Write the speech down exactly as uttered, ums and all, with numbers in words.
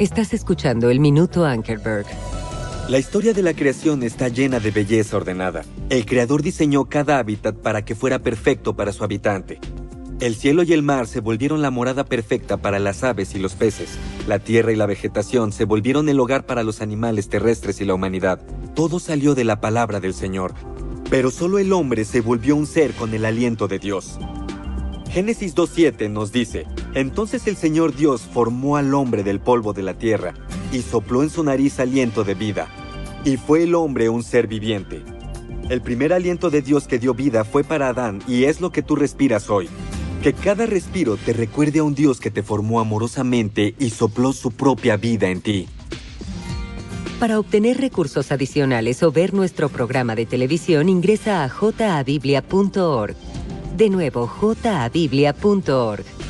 Estás escuchando el Minuto Ankerberg. La historia de la creación está llena de belleza ordenada. El Creador diseñó cada hábitat para que fuera perfecto para su habitante. El cielo y el mar se volvieron la morada perfecta para las aves y los peces. La tierra y la vegetación se volvieron el hogar para los animales terrestres y la humanidad. Todo salió de la palabra del Señor. Pero solo el hombre se volvió un ser con el aliento de Dios. Génesis dos siete nos dice: Entonces el Señor Dios formó al hombre del polvo de la tierra y sopló en su nariz aliento de vida. Y fue el hombre un ser viviente. El primer aliento de Dios que dio vida fue para Adán, y es lo que tú respiras hoy. Que cada respiro te recuerde a un Dios que te formó amorosamente y sopló su propia vida en ti. Para obtener recursos adicionales o ver nuestro programa de televisión, ingresa a jabiblia punto org. De nuevo, jabiblia punto org.